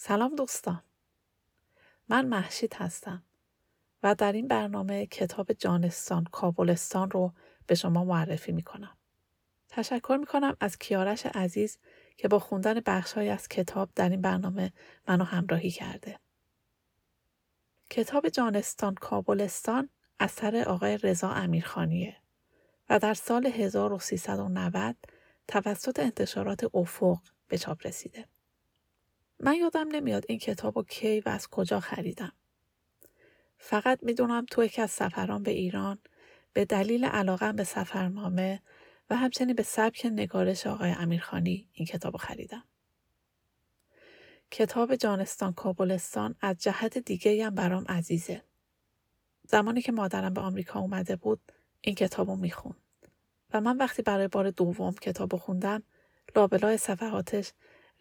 سلام دوستان، من مهشید هستم و در این برنامه کتاب جانستان کابلستان رو به شما معرفی میکنم. تشکر میکنم از کیارش عزیز که با خوندن بخش‌هایی از کتاب در این برنامه منو همراهی کرده. کتاب جانستان کابلستان اثر آقای رضا امیرخانیه و در سال 1390 توسط انتشارات افق به چاپ رسیده. من یادم نمیاد این کتابو کی و از کجا خریدم. فقط میدونم تو یکی از سفرام به ایران به دلیل علاقه‌ام به سفرنامه و همچنین به سبک نگارش آقای امیرخانی این کتابو خریدم. کتاب جانستان کابلستان از جهت دیگه‌ای هم برام عزیزه. زمانی که مادرم به آمریکا اومده بود این کتابو میخوند و من وقتی برای بار دوم کتابو خوندم لابلای صفحاتش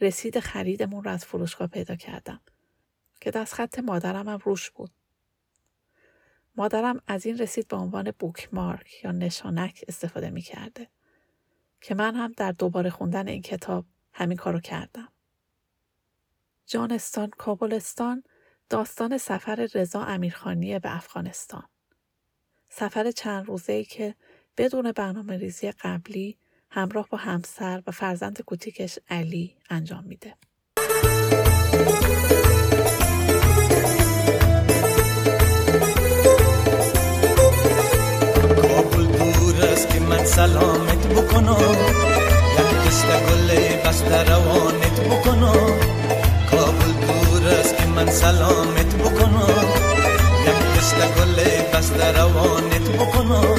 رسید خریدمون رو از فروشگاه پیدا کردم که دستخط مادرم هم روش بود. مادرم از این رسید به عنوان بوکمارک یا نشانک استفاده می کرده که من هم در دوباره خوندن این کتاب همین کارو کردم. جانستان کابلستان داستان سفر رضا امیرخانی به افغانستان. سفر چند روزه‌ای که بدون برنامه‌ریزی قبلی همراه با همسر و فرزند کوچیکش علی انجام میده. کابل دور است که من سلامت بکنم، یک دسته گل بسته روانت بکنم. کابل دور است که من سلامت بکنم، یک دسته گل بسته روانت بکنم.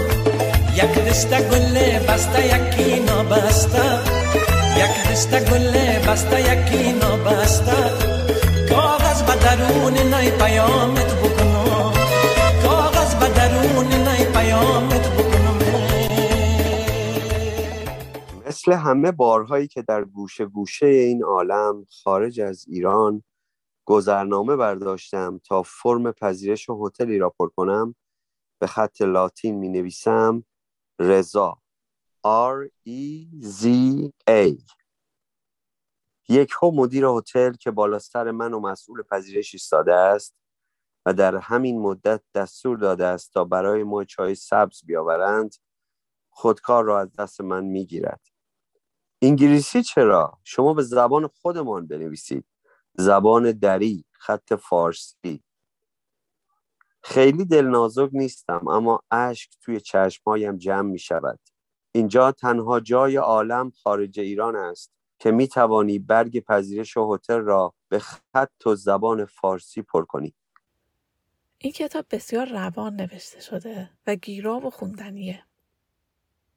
یک رشته گل بسته یکی نابسته، یک رشته گل بسته یکی نابسته. کاغذ به درون نای پیامت بکنم، کاغذ به درون نای پیامت بکنم. مثل همه بارهایی که در گوشه گوشه این عالم خارج از ایران گذرنامه برداشتم تا فرم پذیرش و هتلی را پر کنم، به خط لاتین می نویسم رضا، REZA. یک هم مدیر هتل که بالا سر من و مسئول پذیرش ایستاده است و در همین مدت دستور داده است تا برای ما چای سبز بیاورند، خودکار را از دست من میگیرد. انگلیسی چرا؟ شما به زبان خودمان بنویسید، زبان دری، خط فارسی. خیلی دلنازک نیستم اما اشک توی چشمهایم جمع می شود. اینجا تنها جای عالم خارج ایران است که می توانی برگ پذیرش و هتل را به خط و زبان فارسی پر کنی. این کتاب بسیار روان نوشته شده و گیرا و خوندنیه.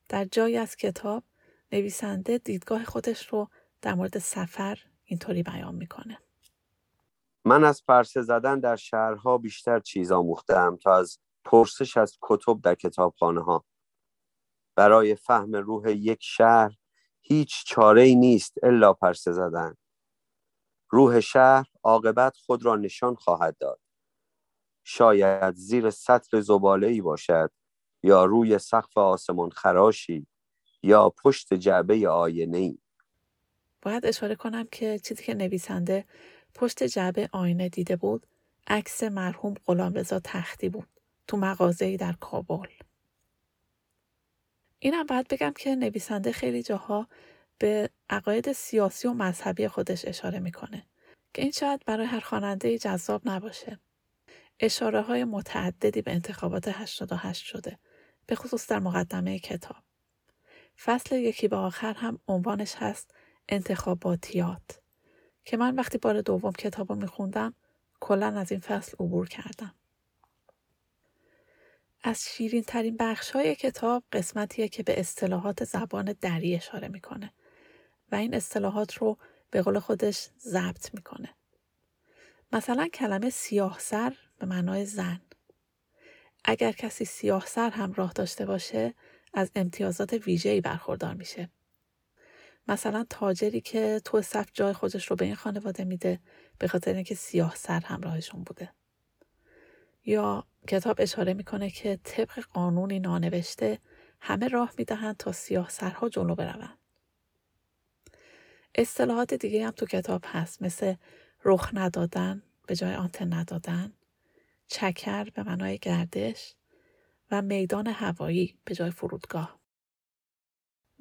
در جایی از کتاب نویسنده دیدگاه خودش رو در مورد سفر اینطوری بیان می کنه. من از پرسه زدن در شهرها بیشتر چیز آموختم تا از پرسش از کتب در کتابخانه ها. برای فهم روح یک شهر هیچ چاره‌ای نیست الا پرسه زدن. روح شهر عاقبت خود را نشان خواهد داد. شاید زیر سطل زباله‌ای باشد، یا روی سقف آسمان خراشی، یا پشت جعبه آینه‌ای. باید اشاره کنم که چیزی که نویسنده پشت جعبه آینه دیده بود عکس مرحوم غلامرضا تختی بود تو مغازه‌ای در کابل. اینم باید بگم که نویسنده خیلی جاها به عقاید سیاسی و مذهبی خودش اشاره میکنه که این شاید برای هر خواننده‌ای جذاب نباشه. اشاره‌های متعددی به انتخابات 88 شده، به خصوص در مقدمه کتاب. فصل یکی به آخر هم عنوانش هست انتخاباتیات که من وقتی بار دوم کتابو میخوندم کلن از این فصل عبور کردم. از شیرین ترین بخش های کتاب قسمتیه که به اصطلاحات زبان دری اشاره میکنه و این اصطلاحات رو به قول خودش ضبط میکنه. مثلا کلمه سیاه سر به معنای زن. اگر کسی سیاه سر همراه داشته باشه از امتیازات ویژه‌ای برخوردار میشه. مثلا تاجری که تو صف جای خودش رو به این خانواده میده به خاطر اینکه سیاه سر همراهشون بوده. یا کتاب اشاره میکنه که طبق قانونی نانوشته همه راه میدهند تا سیاه سرها جلو بروند. اصطلاحات دیگه هم تو کتاب هست مثل رخ ندادن، به جای آنتن ندادن، چکر به معنای گردش و میدان هوایی به جای فرودگاه.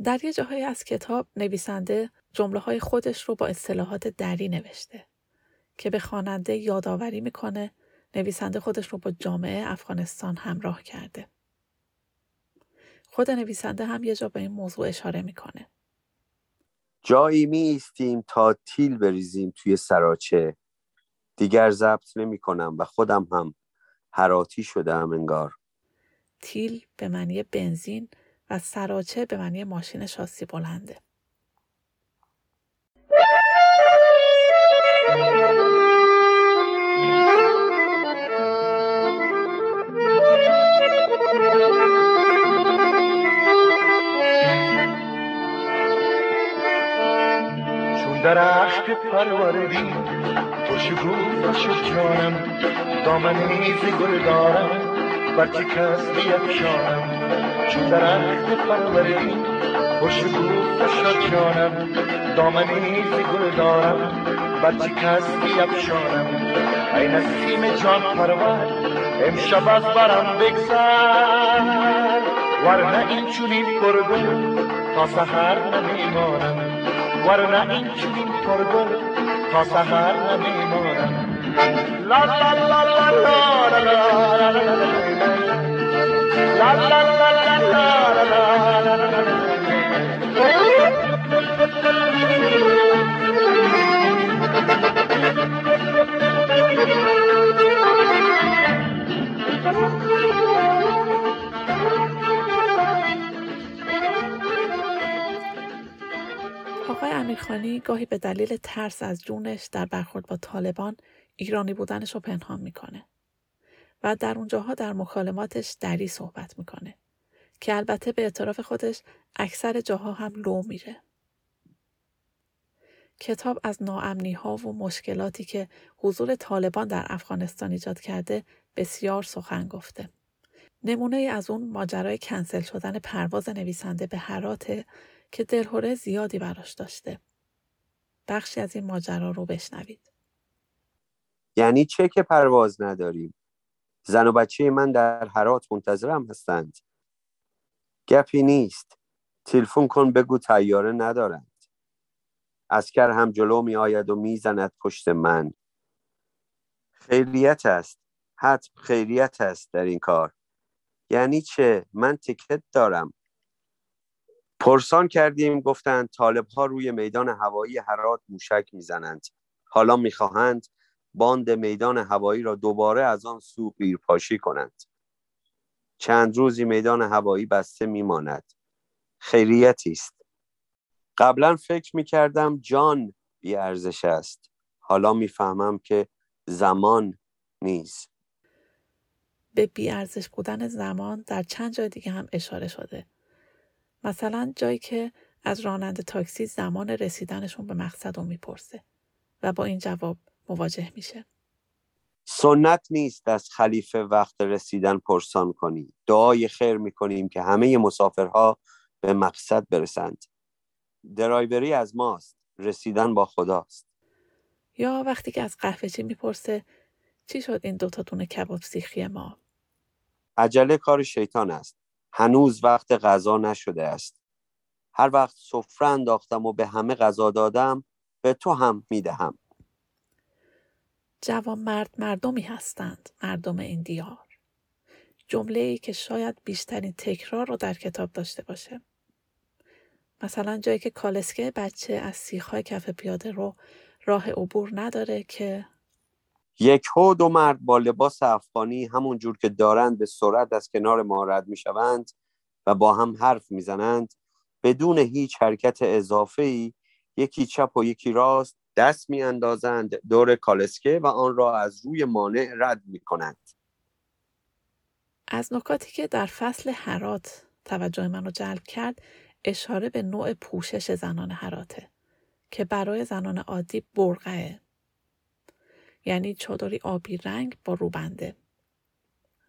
در یه جاهایی از کتاب نویسنده جمله‌های خودش رو با اصطلاحات دری نوشته که به خواننده یادآوری میکنه نویسنده خودش رو با جامعه افغانستان همراه کرده. خود نویسنده هم یه جا به این موضوع اشاره میکنه. جایی می‌ایستیم تا تیل بریزیم توی سراچه، دیگر ضبط نمی‌کنم و خودم هم هراتی شدم انگار. تیل به معنی بنزین و سراچه به معنی ماشین شاسی بلنده. چون درخت پروردی تو شکوفه شد جانم، دامنی ز گل دارم برچه کس بیفشانم. چون درخت پروردی تو شکوفه شد جانم، دامنی ز گل دارم برچه کس بیفشانم. ای نسیم جان پرور امشب از برم بگذر، ورنه این چونین پرگل تا سحر نمیمانم، ورنه این چونین پرگل تا سحر نمیمانم. لا لا لا لا لا لا لا لا لا لا آقای امیرخانی گاهی به دلیل ترس از جونش در برخورد با طالبان ایرانی بودنش رو پنهان میکنه و در اونجاها در مکالماتش دری صحبت میکنه که البته به اعتراف خودش اکثر جاها هم لو میره. کتاب از ناامنی ها و مشکلاتی که حضور طالبان در افغانستان ایجاد کرده بسیار سخن گفته. نمونه از اون ماجرای کنسل شدن پرواز نویسنده به هرات که دلهره زیادی براش داشته. بخشی از این ماجرا رو بشنوید. یعنی چه که پرواز نداریم؟ زن و بچه من در هرات منتظرم هستند. گپی نیست. تلفن کن بگو طیاره ندارند. عسکر هم جلو می آید و می زند پشت من. خیریت است. حتم خیریت است در این کار. یعنی چه؟ من تکت دارم. پرسان کردیم، گفتند طالب‌ها روی میدان هوایی هرات موشک می‌زنند. حالا می‌خواهند باند میدان هوایی را دوباره از آن سو پیرپاشی کنند. چند روزی میدان هوایی بسته می‌ماند. خیریتی است. قبلا فکر می‌کردم جان بی‌ارزش است. حالا می‌فهمم که زمان نیز. به بی‌ارزش بودن زمان در چند جای دیگه هم اشاره شده. مثلا جایی که از راننده تاکسی زمان رسیدنشون به مقصد رو میپرسه و با این جواب مواجه میشه. سنت نیست از خلیفه وقت رسیدن پرسان کنی. دعای خیر میکنیم که همه مسافرها به مقصد برسند. درایوری از ماست، رسیدن با خداست. یا وقتی که از قهوه‌چی میپرسه چی شد این دوتا دونه کباب سیخی ما؟ عجله کار شیطان است. هنوز وقت غذا نشده است. هر وقت سفره انداختم و به همه غذا دادم به تو هم میدهم. جوان مرد مردمی هستند، مردم این دیار. جمله‌ای که شاید بیشترین تکرار رو در کتاب داشته باشه. مثلا جایی که کالسکه بچه از سیخ‌های کف پیاده رو راه عبور نداره که یک هو دو مرد با لباس افغانی همون جور که دارند به سرعت از کنار ما رد می شوند و با هم حرف می زنند بدون هیچ حرکت اضافه‌ای. یکی چپ و یکی راست دست می اندازند دور کالسکه و آن را از روی مانع رد می کنند. از نکاتی که در فصل هرات توجه من رو جلب کرد اشاره به نوع پوشش زنان هراته که برای زنان عادی برقعه، یعنی چادری آبی رنگ با روبنده.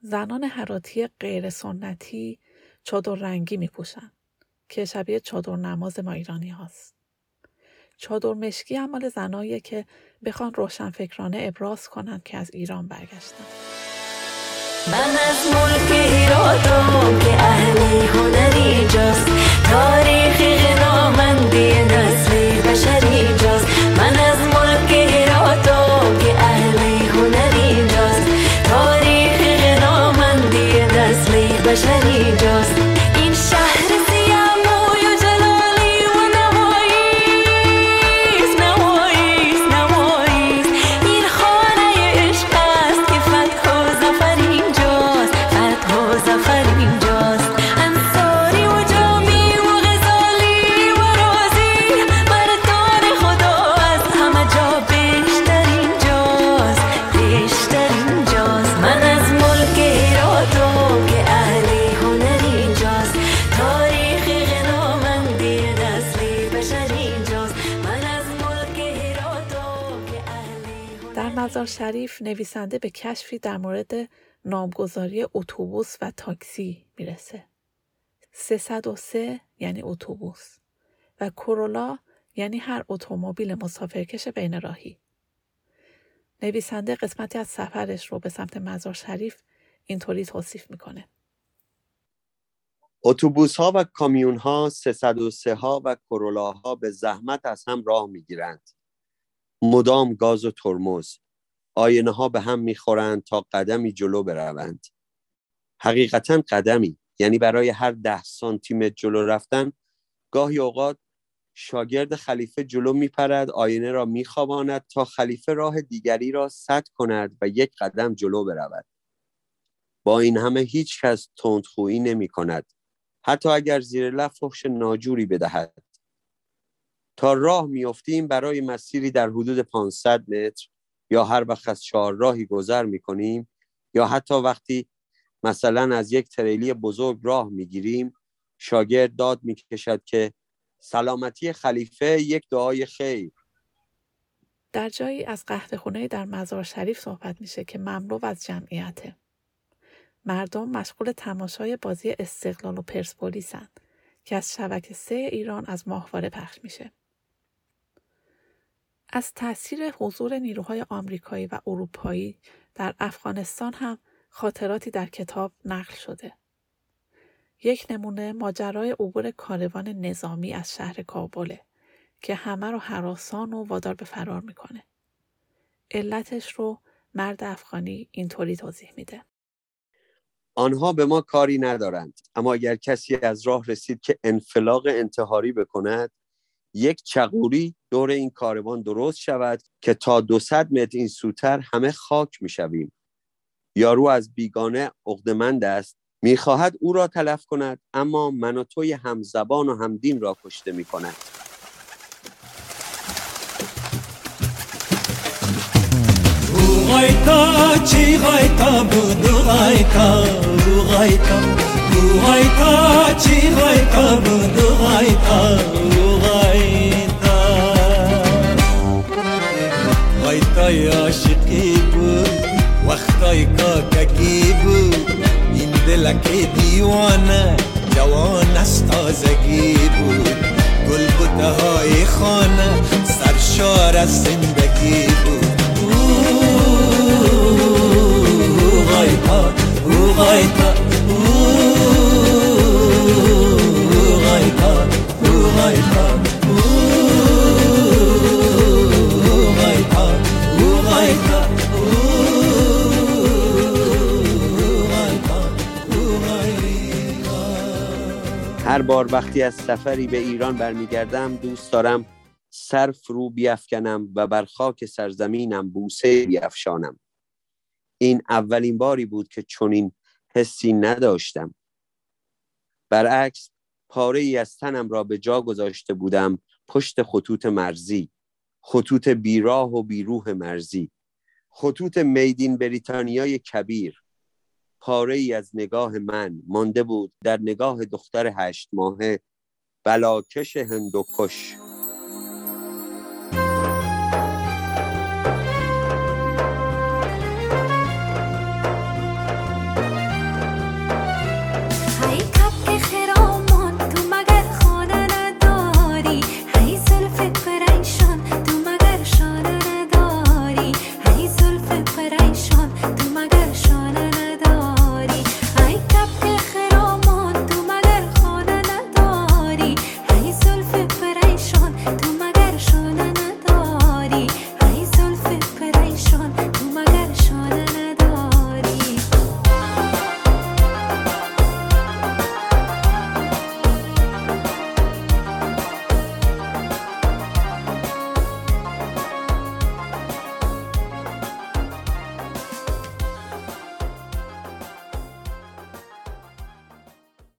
زنان هراتی غیر سنتی چادر رنگی می پوشن که شبیه چادر نماز ما ایرانی هاست. چادر مشکی هم مال زناییه که بخوان روشنفکرانه ابراز کنن که از ایران برگشتن. من از ملک ایرانم که اهل هنری جاست، تاریخی غنامندی نسلی بشری جاست. من از ملک ایرانم که اهل هنری جاست، تاریخی غنامندی نسلی بشری جاست. این شهر سیاموی و جلالی و نماییست، نماییست، نماییست. این خانه عشق است که فتح و زفر اینجاست، فتح و زفر اینجاست. انصاری و جامی و غزالی و رازی، مردان خدا از همه جا بیشتر اینجاست، بیشتر اینجاست. من از ملک ایرانم که مزار شریف نویسنده به کشفی در مورد نامگذاری اتوبوس و تاکسی میرسه. 303 یعنی اتوبوس و کورولا یعنی هر اتومبیل مسافرکش بین راهی. نویسنده قسمتی از سفرش رو به سمت مزار شریف اینطوری توصیف میکنه: اتوبوس ها و کامیون ها، 303 ها و کورولا ها به زحمت از هم راه میگیرند. مدام گاز و ترمز، آینه ها به هم میخورند تا قدمی جلو بروند. حقیقتاً قدمی، یعنی برای هر 10 سانتیمتر جلو رفتن گاهی اوقات شاگرد خلیفه جلو میپرد، آینه را میخواباند تا خلیفه راه دیگری را سد کند و یک قدم جلو برود. با این همه هیچ کس تندخویی نمی کند، حتی اگر زیر لب فحش ناجوری بدهد. تا راه میافتیم برای مسیری در حدود 500 متر یا هر وقت از چهارراهی گذر میکنیم یا حتی وقتی مثلا از یک تریلی بزرگ راه میگیریم، شاگرد داد میکشد که سلامتی خلیفه، یک دعای خیر. در جایی از قهوه‌خانه‌ای در مزار شریف صحبت میشه که مملو از جمعیته. مردم مشغول تماشای بازی استقلال و پرسپولیسن که از شبکه 3 ایران از ماهواره پخش میشه. از تأثیر حضور نیروهای آمریکایی و اروپایی در افغانستان هم خاطراتی در کتاب نقل شده. یک نمونه ماجرای عبور کاروان نظامی از شهر کابله که همه رو هراسان و وادار به فرار میکنه. علتش رو مرد افغانی اینطوری توضیح میده: آنها به ما کاری ندارند، اما اگر کسی از راه رسید که انفلاق انتحاری بکند، یک چغوری دور این کاروان درست شود که تا 200 متر این سوتر همه خاک میشویم. یارو از بیگانه عقدمند است، میخواهد او را تلف کند، اما من و توی همزبان و همدین را کشته میکند. غایتا چی غایتا بودو غایتا او غایتا، او غایتا چی غایتا بودو غایتا او غایتا. غایتای عاشقی بود، وقتای کاککی بود، این دلکی دیوانه جوان از تازگی بود. گلبوتهای خانه سرشار از زندگی بود. هر بار وقتی از سفری به ایران برمیگردم، دوست دارم سر فرو بیفکنم و بر خاک سرزمینم بوسه بیفشانم. این اولین باری بود که چنین حسی نداشتم. برعکس، پاره‌ای از تنم را به جا گذاشته بودم پشت خطوط مرزی، خطوط بیراه و بیروح مرزی، خطوط میدین بریتانیای کبیر. پاره‌ای از نگاه من مانده بود در نگاه دختر 8 ماهه بلاکش هندوکش.